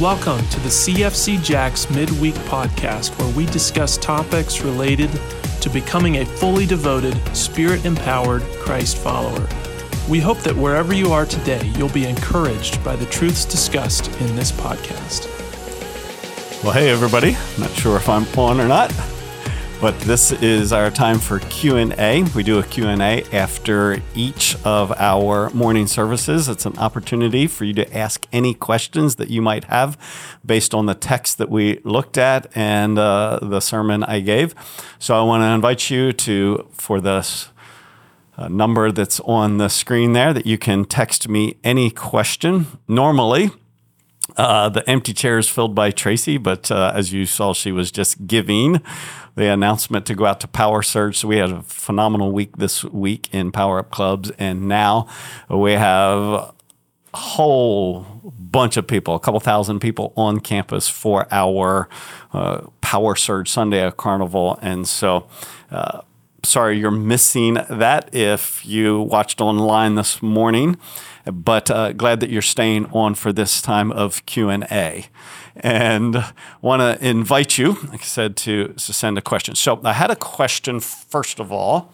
Welcome to the CFC Jack's Midweek Podcast, where we discuss topics related to becoming a fully devoted, Spirit-empowered Christ follower. We hope that wherever you are today, you'll be encouraged by the truths discussed in this podcast. Well, hey, everybody. Not sure if I'm on or not, but this is our time for Q&A. We do a Q&A after each of our morning services. It's an opportunity for you to ask any questions that you might have based on the text that we looked at and the sermon I gave. So I want to invite you to, for this number that's on the screen there, that you can text me any question. Normally, the empty chair is filled by Tracy, but as you saw, she was just giving the announcement to go out to Power Surge. So we had a phenomenal week this week in Power-up clubs, and now we have a whole bunch of people, a couple thousand people on campus for our Power Surge Sunday at Carnival. And so sorry you're missing that if you watched online this morning, but glad that you're staying on for this time of Q&A. And want to invite you, like I said, to send a question. So I had a question, first of all,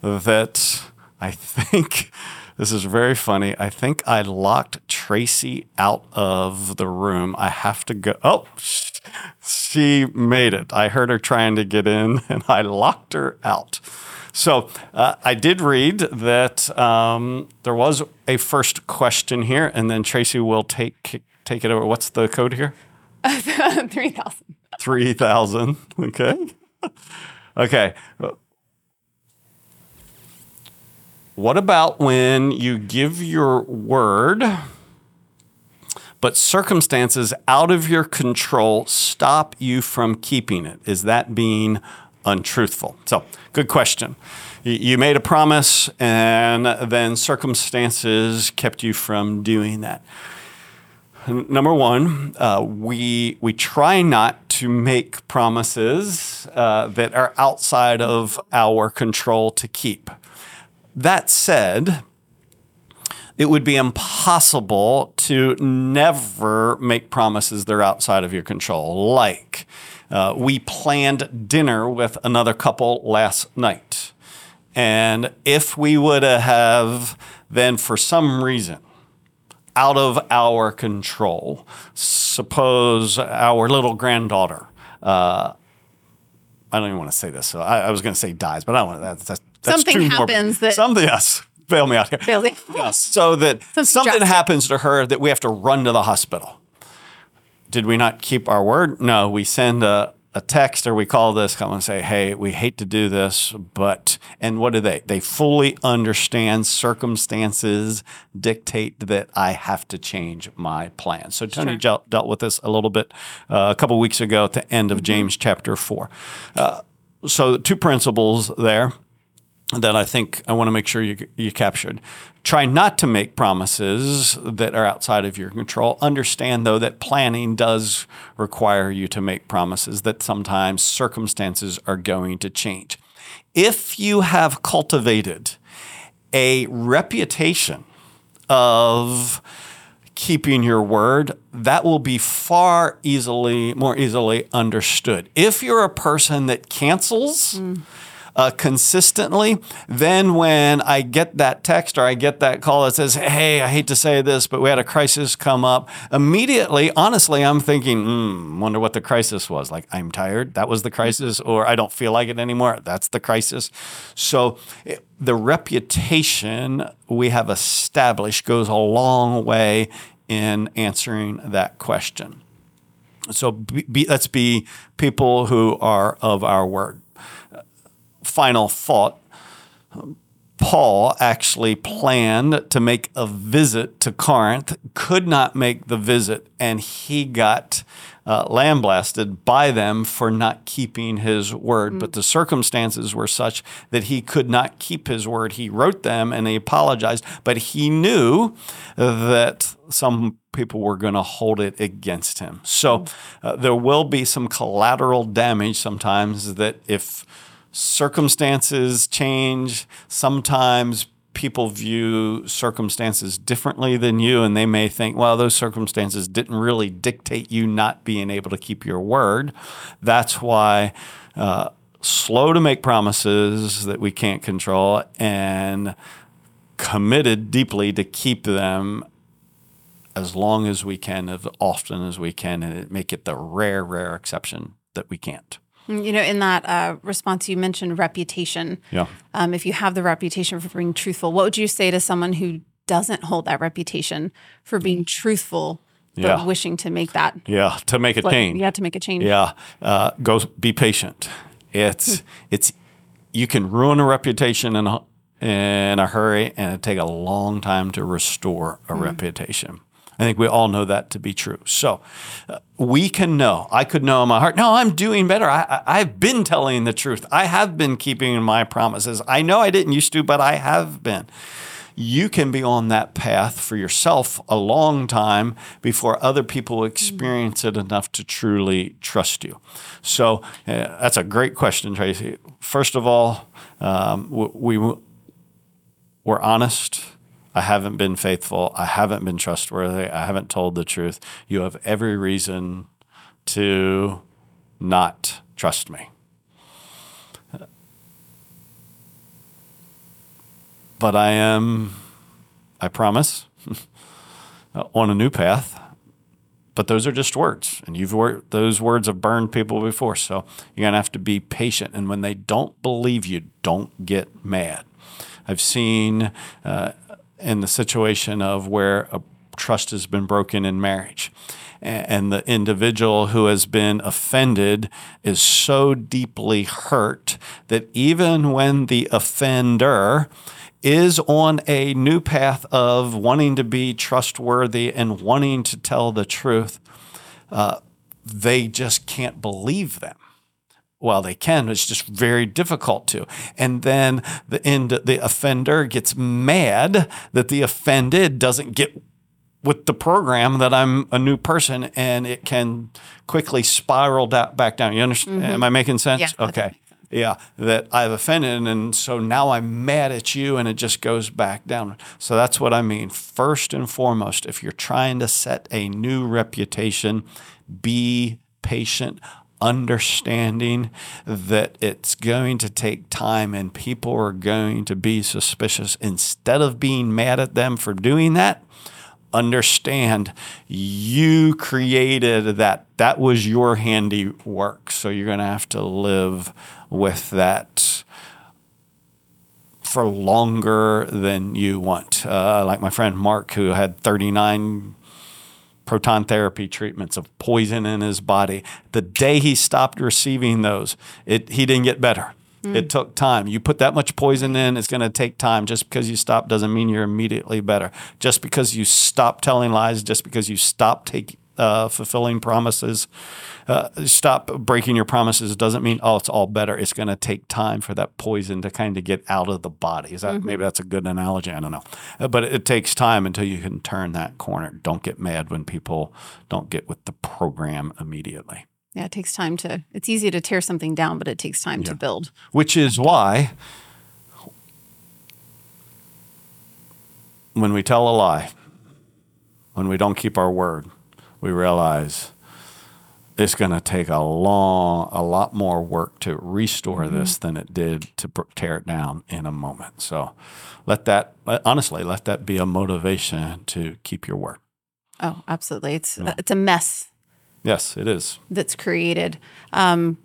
that I think, this is very funny, I think I locked Tracy out of the room. I have to go. Oh, she made it. I heard her trying to get in, and I locked her out. So I did read that there was a first question here, and then Tracy will take it over. What's the code here? 3,000. 3,000. Okay. Okay. What about when you give your word, but circumstances out of your control stop you from keeping it? Is that being untruthful? So, good question. You made a promise, and then circumstances kept you from doing that. Number one, we try not to make promises that are outside of our control to keep. That said, it would be impossible to never make promises that are outside of your control, like we planned dinner with another couple last night. And if we would have then, for some reason, out of our control, suppose our little granddaughter, I don't even want to say this, so I was going to say dies, but I don't want that. That's something happens morbid. Something else. Bail me out here. Bail me. Yes. So that something happens to her that we have to run to the hospital. Did we not keep our word? No, we send a text or we call this come and say, hey, we hate to do this, but, and what do they? They fully understand circumstances dictate that I have to change my plan. So Tony dealt with this a little bit a couple weeks ago at the end of James chapter 4. So two principles there that I think I want to make sure you captured. Try not to make promises that are outside of your control. Understand, though, that planning does require you to make promises, that sometimes circumstances are going to change. If you have cultivated a reputation of keeping your word, that will be more easily understood. If you're a person that cancels consistently, then when I get that text or I get that call that says, hey, I hate to say this, but we had a crisis come up, immediately, honestly, I'm thinking, wonder what the crisis was. Like, I'm tired. That was the crisis. Or I don't feel like it anymore. That's the crisis. So the reputation we have established goes a long way in answering that question. So let's be people who are of our word. Final thought, Paul actually planned to make a visit to Corinth, could not make the visit, and he got lambasted by them for not keeping his word. But the circumstances were such that he could not keep his word. He wrote them and he apologized, but he knew that some people were going to hold it against him. So there will be some collateral damage sometimes that if circumstances change, sometimes people view circumstances differently than you, and they may think, well, those circumstances didn't really dictate you not being able to keep your word. That's why slow to make promises that we can't control and committed deeply to keep them as long as we can, as often as we can, and make it the rare, rare exception that we can't. You know, in that response, you mentioned reputation. Yeah. If you have the reputation for being truthful, what would you say to someone who doesn't hold that reputation for being truthful, but wishing to make that? Yeah, to make a change. Yeah, to make a change. Yeah. Go be patient. It's you can ruin a reputation in a hurry, and it take a long time to restore a reputation. I think we all know that to be true. So we can know. I could know in my heart, no, I'm doing better. I've been telling the truth. I have been keeping my promises. I know I didn't used to, but I have been. You can be on that path for yourself a long time before other people experience it enough to truly trust you. So that's a great question, Tracy. First of all, we're honest. I haven't been faithful. I haven't been trustworthy. I haven't told the truth. You have every reason to not trust me. But I promise, on a new path. But those are just words, and those words have burned people before. So you're gonna have to be patient. And when they don't believe you, don't get mad. I've seen in the situation of where a trust has been broken in marriage, and the individual who has been offended is so deeply hurt that even when the offender is on a new path of wanting to be trustworthy and wanting to tell the truth, they just can't believe them. Well, they can, it's just very difficult to. And then the offender gets mad that the offended doesn't get with the program that I'm a new person, and it can quickly spiral back down. You understand? Mm-hmm. Am I making sense? Yeah, okay. Yeah, that I've offended, and so now I'm mad at you, and it just goes back down. So that's what I mean. First and foremost, if you're trying to set a new reputation, be patient, understanding that it's going to take time and people are going to be suspicious. Instead of being mad at them for doing that, understand you created that. That was your handiwork. So you're going to have to live with that for longer than you want. Like my friend Mark, who had 39 proton therapy treatments of poison in his body. The day he stopped receiving those, he didn't get better. Mm. It took time. You put that much poison in, it's going to take time. Just because you stop doesn't mean you're immediately better. Just because you stop telling lies, just because you stop fulfilling promises, stop breaking your promises doesn't mean, oh, it's all better. It's going to take time for that poison to kind of get out of the body. Is that maybe that's a good analogy? I don't know. But it takes time until you can turn that corner. Don't get mad when people don't get with the program immediately. Yeah, it takes time to, it's easy to tear something down, but it takes time to build. Which is why when we tell a lie, when we don't keep our word, we realize it's going to take a lot more work to restore this than it did to tear it down in a moment. So let that be a motivation to keep your word. Oh, absolutely. It's a mess. Yes, it is. That's created. And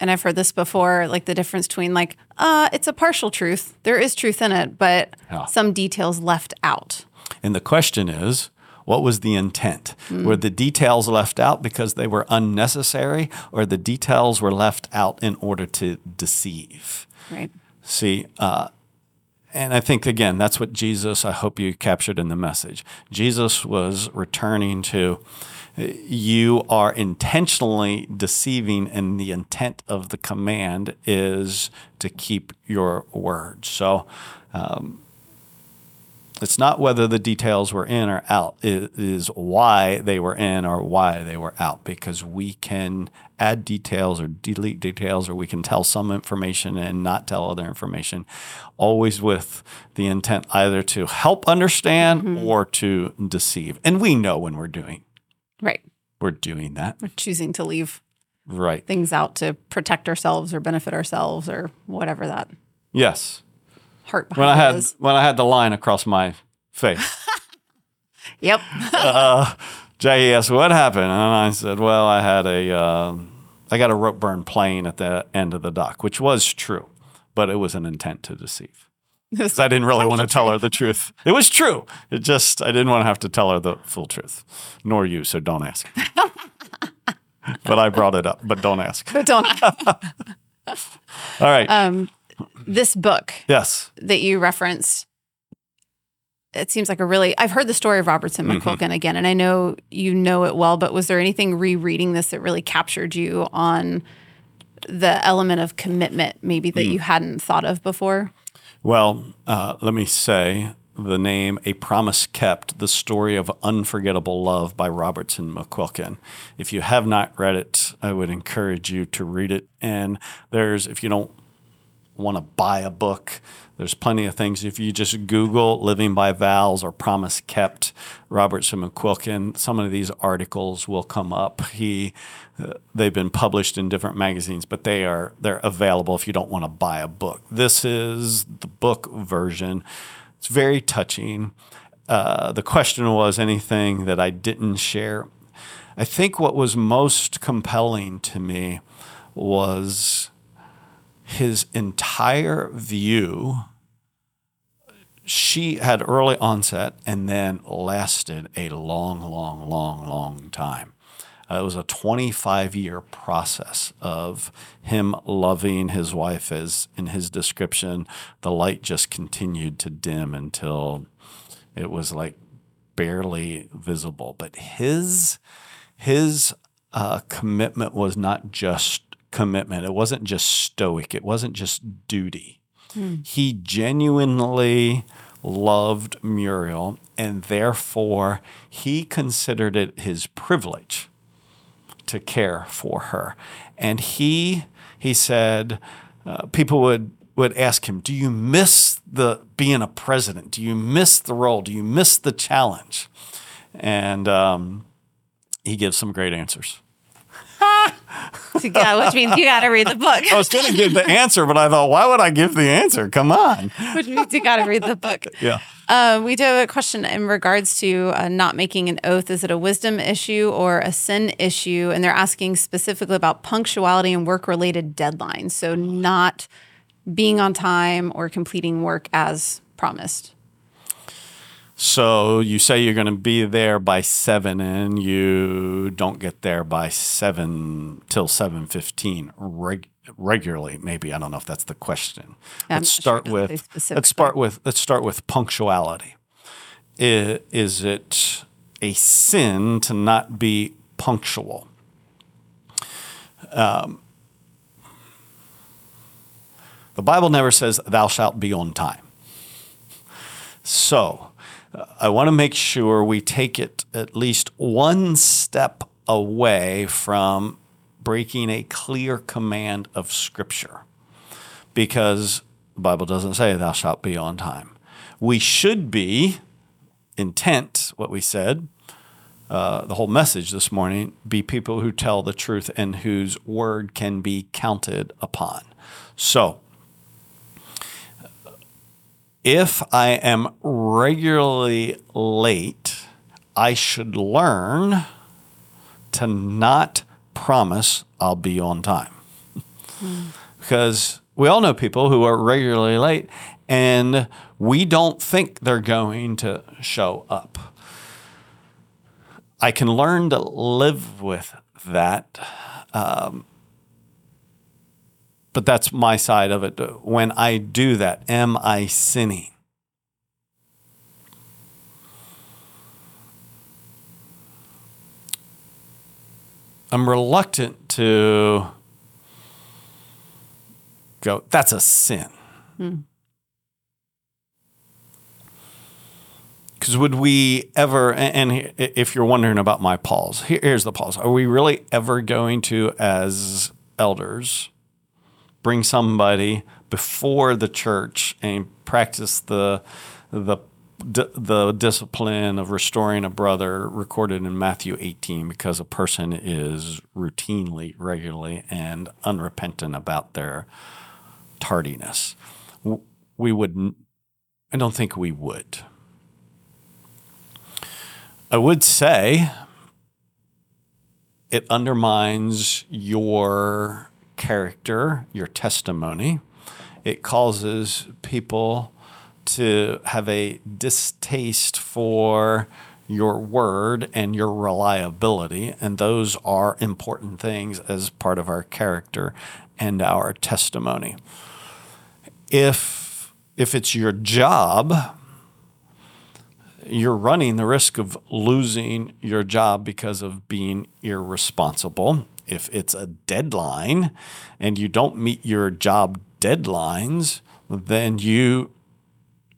I've heard this before, like the difference between it's a partial truth. There is truth in it, but some details left out. And the question is, what was the intent? Were the details left out because they were unnecessary, or the details were left out in order to deceive? Right. See, and I think, again, that's what Jesus, I hope you captured in the message. Jesus was returning to, you are intentionally deceiving, and the intent of the command is to keep your word. So It's not whether the details were in or out. It is why they were in or why they were out, because we can add details or delete details, or we can tell some information and not tell other information, always with the intent either to help understand or to deceive. And we know when we're doing. Right. We're doing that. We're choosing to leave things out to protect ourselves or benefit ourselves or whatever that. Yes. When I had the line across my face. Yep. Jay asked, what happened? And I said, well, I had I got a rope burn plane at the end of the dock, which was true, but it was an intent to deceive. Because I didn't really want to tell her the truth. It was true. It just, I didn't want to have to tell her the full truth, nor you, so don't ask. But I brought it up, but don't ask. But don't ask. All right. This book that you referenced, it seems like a really – I've heard the story of Robertson McQuilkin again, and I know you know it well, but was there anything rereading this that really captured you on the element of commitment maybe that you hadn't thought of before? Well, let me say the name A Promise Kept, The Story of Unforgettable Love by Robertson McQuilkin. If you have not read it, I would encourage you to read it. And there's – if you don't – want to buy a book, there's plenty of things. If you just Google Living by Vows or Promise Kept, Robertson McQuilkin, some of these articles will come up. They've been published in different magazines, but they're available if you don't want to buy a book. This is the book version. It's very touching. The question was anything that I didn't share. I think what was most compelling to me was his entire view. She had early onset and then lasted a long, long, long, long time. It was a 25-year process of him loving his wife, as in his description, the light just continued to dim until it was like barely visible. But his commitment was not just commitment. It wasn't just stoic. It wasn't just duty. He genuinely loved Muriel, and therefore he considered it his privilege to care for her. And he said, people would ask him, do you miss the being a president? Do you miss the role? Do you miss the challenge? And he gives some great answers. Which means you got to read the book. I was going to give the answer, but I thought, why would I give the answer? Come on. Which means you got to read the book. Yeah. We do have a question in regards to not making an oath. Is it a wisdom issue or a sin issue? And they're asking specifically about punctuality and work-related deadlines. So not being on time or completing work as promised. So you say you're going to be there by 7 and you don't get there by 7 till 7:15 regularly, maybe. I don't know if that's the question. Let's start with punctuality. Is it a sin to not be punctual? The Bible never says thou shalt be on time. So I want to make sure we take it at least one step away from breaking a clear command of Scripture, because the Bible doesn't say thou shalt be on time. We should be intent, what we said, the whole message this morning, be people who tell the truth and whose word can be counted upon. So if I am regularly late, I should learn to not promise I'll be on time. Because we all know people who are regularly late, and we don't think they're going to show up. I can learn to live with that. But that's my side of it. When I do that, am I sinning? I'm reluctant to go, that's a sin. Because would we ever, and if you're wondering about my pause, here's the pause. Are we really ever going to, as elders, bring somebody before the church and practice the discipline of restoring a brother recorded in Matthew 18 because a person is routinely, regularly, and unrepentant about their tardiness? We wouldn't. I don't think we would. I would say it undermines your character, your testimony. It causes people to have a distaste for your word and your reliability, and those are important things as part of our character and our testimony. If it's your job, you're running the risk of losing your job because of being irresponsible. If it's a deadline and you don't meet your job deadlines, then you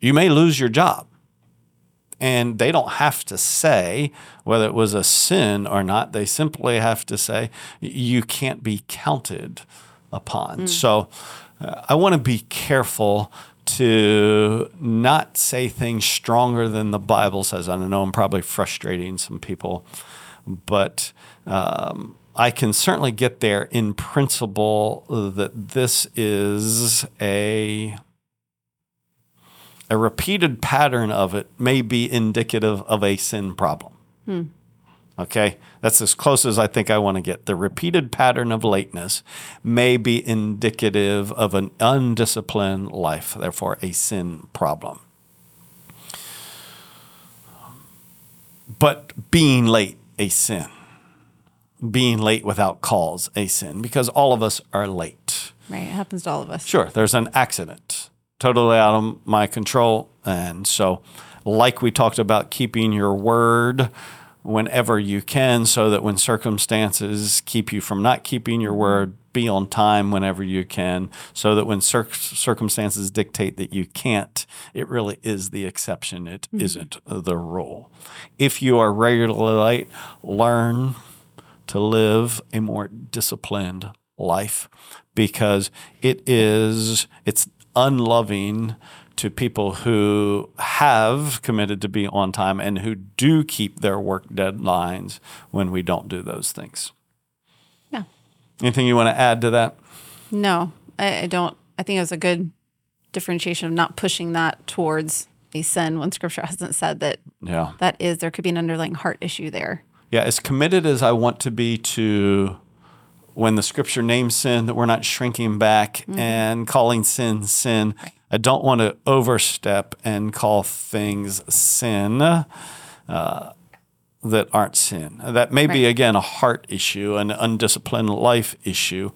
may lose your job. And they don't have to say whether it was a sin or not. They simply have to say you can't be counted upon. Mm. So I want to be careful to not say things stronger than the Bible says. I know I'm probably frustrating some people, but I can certainly get there in principle that this is a repeated pattern of it may be indicative of a sin problem. Hmm. Okay, that's as close as I think I want to get. The repeated pattern of lateness may be indicative of an undisciplined life, therefore a sin problem. But being late, a sin. Being late without cause, a sin, because all of us are late. Right, it happens to all of us. Sure, there's an accident, totally out of my control. And so, like we talked about, keeping your word whenever you can, so that when circumstances keep you from not keeping your word, be on time whenever you can, so that when circumstances dictate that you can't, it really is the exception. It isn't the rule. If you are regularly late, learn to live a more disciplined life, because it's unloving to people who have committed to be on time and who do keep their work deadlines when we don't do those things. Yeah. Anything you want to add to that? No, I don't. I think it was a good differentiation of not pushing that towards a sin when Scripture hasn't said that. Yeah. That is, there could be an underlying heart issue there. Yeah, as committed as I want to be to when the Scripture names sin, that we're not shrinking back and calling sin. Right. I don't want to overstep and call things sin that aren't sin. That may be, again, a heart issue, an undisciplined life issue.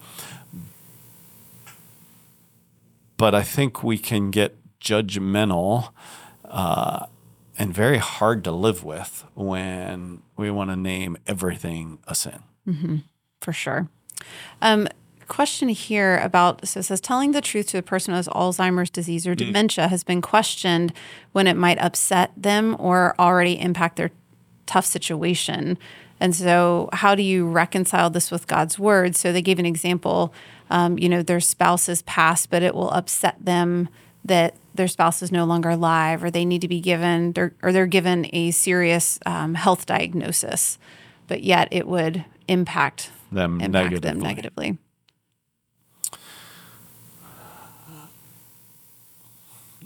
But I think we can get judgmental and very hard to live with when we want to name everything a sin. Mm-hmm. For sure. Question here about, so it says, telling the truth to a person who has Alzheimer's disease or dementia has been questioned when it might upset them or already impact their tough situation. And so how do you reconcile this with God's word? So they gave an example, their spouse is passed, but it will upset them that their spouse is no longer alive, or they need to be given, or they're given a serious health diagnosis, but yet it would impact them negatively.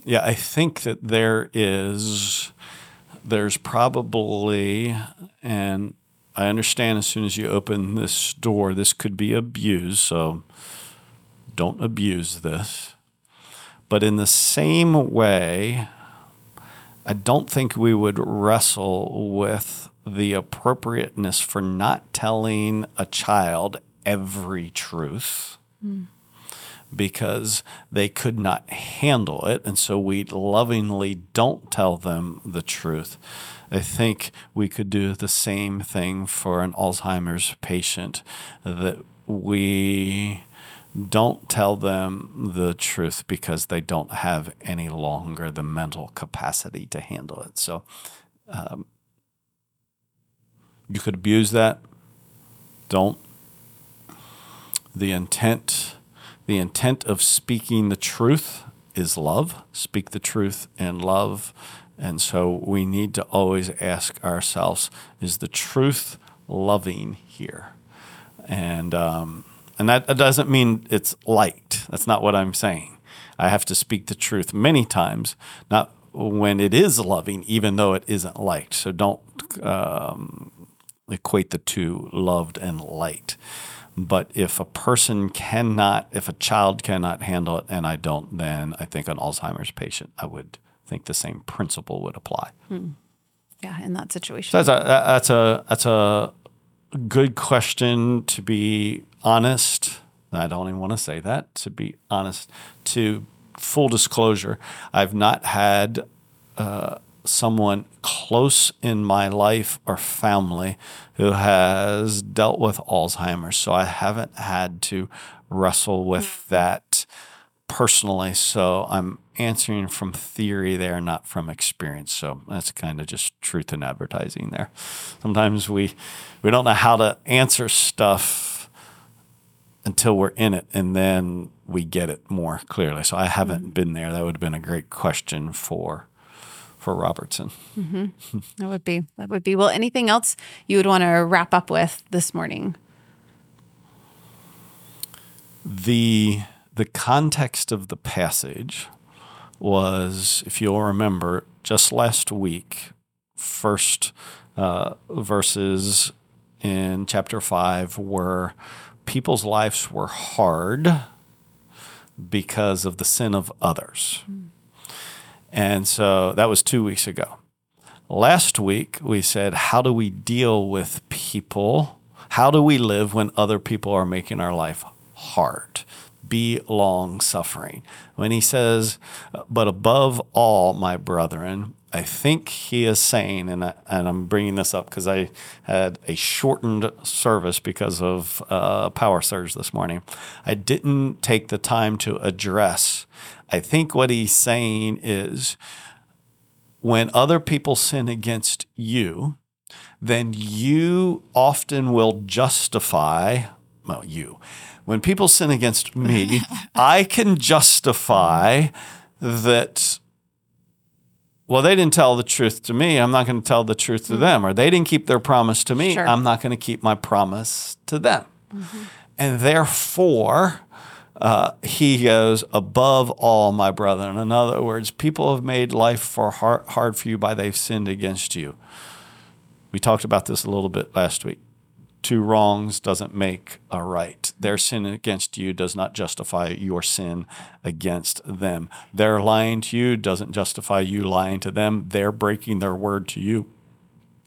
Yeah, I think that there's probably, and I understand as soon as you open this door, this could be abused, so don't abuse this. But in the same way, I don't think we would wrestle with the appropriateness for not telling a child every truth because they could not handle it. And so we lovingly don't tell them the truth. I think we could do the same thing for an Alzheimer's patient, that we Don't tell them the truth because they don't have any longer the mental capacity to handle it. So you could abuse that. Don't. The intent of speaking the truth is love. Speak the truth in love. And so we need to always ask ourselves, is the truth loving here? And that doesn't mean it's light. That's not what I'm saying. I have to speak the truth many times, not when it is loving, even though it isn't light. So don't equate the two, loved and light. But if a person cannot, if a child cannot handle it, and I don't, then I think an Alzheimer's patient, I would think the same principle would apply. Hmm. Yeah, in that situation. So that's a good question, to be honest. I don't even want to say that, to be honest. To full disclosure, I've not had someone close in my life or family who has dealt with Alzheimer's. So I haven't had to wrestle with that personally. So I'm answering from theory there, not from experience. So that's kind of just truth in advertising there. Sometimes we don't know how to answer stuff until we're in it, and then we get it more clearly. So I haven't been there. That would have been a great question for Robertson. Mm-hmm. That would be. Well, anything else you would want to wrap up with this morning? The context of the passage was, if you'll remember, just last week, first verses in chapter 5 were people's lives were hard because of the sin of others. Mm. And so that was 2 weeks ago. Last week, we said, how do we deal with people? How do we live when other people are making our life hard? Be long-suffering. When he says, but above all, my brethren, I think he is saying, and I'm bringing this up because I had a shortened service because of Power Surge this morning. I didn't take the time to address. I think what he's saying is, when other people sin against you, then you often will justify, well, you. When people sin against me, I can justify that, well, they didn't tell the truth to me, I'm not going to tell the truth to them. Or they didn't keep their promise to me, sure, I'm not going to keep my promise to them. Mm-hmm. And therefore, he goes, above all, my brethren. In other words, people have made life hard for you by they've sinned against you. We talked about this a little bit last week. Two wrongs doesn't make a right. Their sin against you does not justify your sin against them. Their lying to you doesn't justify you lying to them. Their breaking their word to you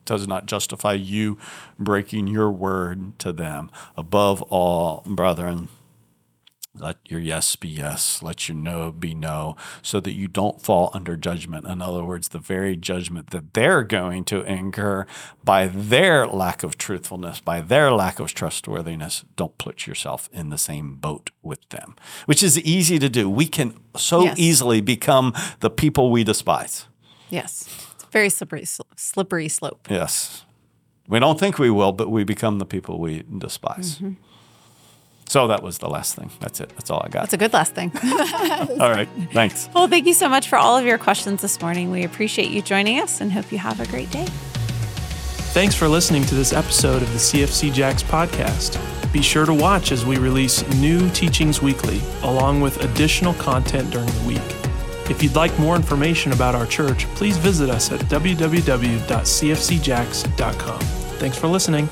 does not justify you breaking your word to them. Above all, brethren, let your yes be yes, let your no be no, so that you don't fall under judgment. In other words, the very judgment that they're going to incur by their lack of truthfulness, by their lack of trustworthiness, don't put yourself in the same boat with them, which is easy to do. We can so easily become the people we despise. Yes. It's a very slippery slope. Yes. We don't think we will, but we become the people we despise. Mm-hmm. So that was the last thing. That's it. That's all I got. That's a good last thing. All right. Thanks. Well, thank you so much for all of your questions this morning. We appreciate you joining us and hope you have a great day. Thanks for listening to this episode of the CFC Jack's podcast. Be sure to watch as we release new teachings weekly, along with additional content during the week. If you'd like more information about our church, please visit us at www.cfcjacks.com. Thanks for listening.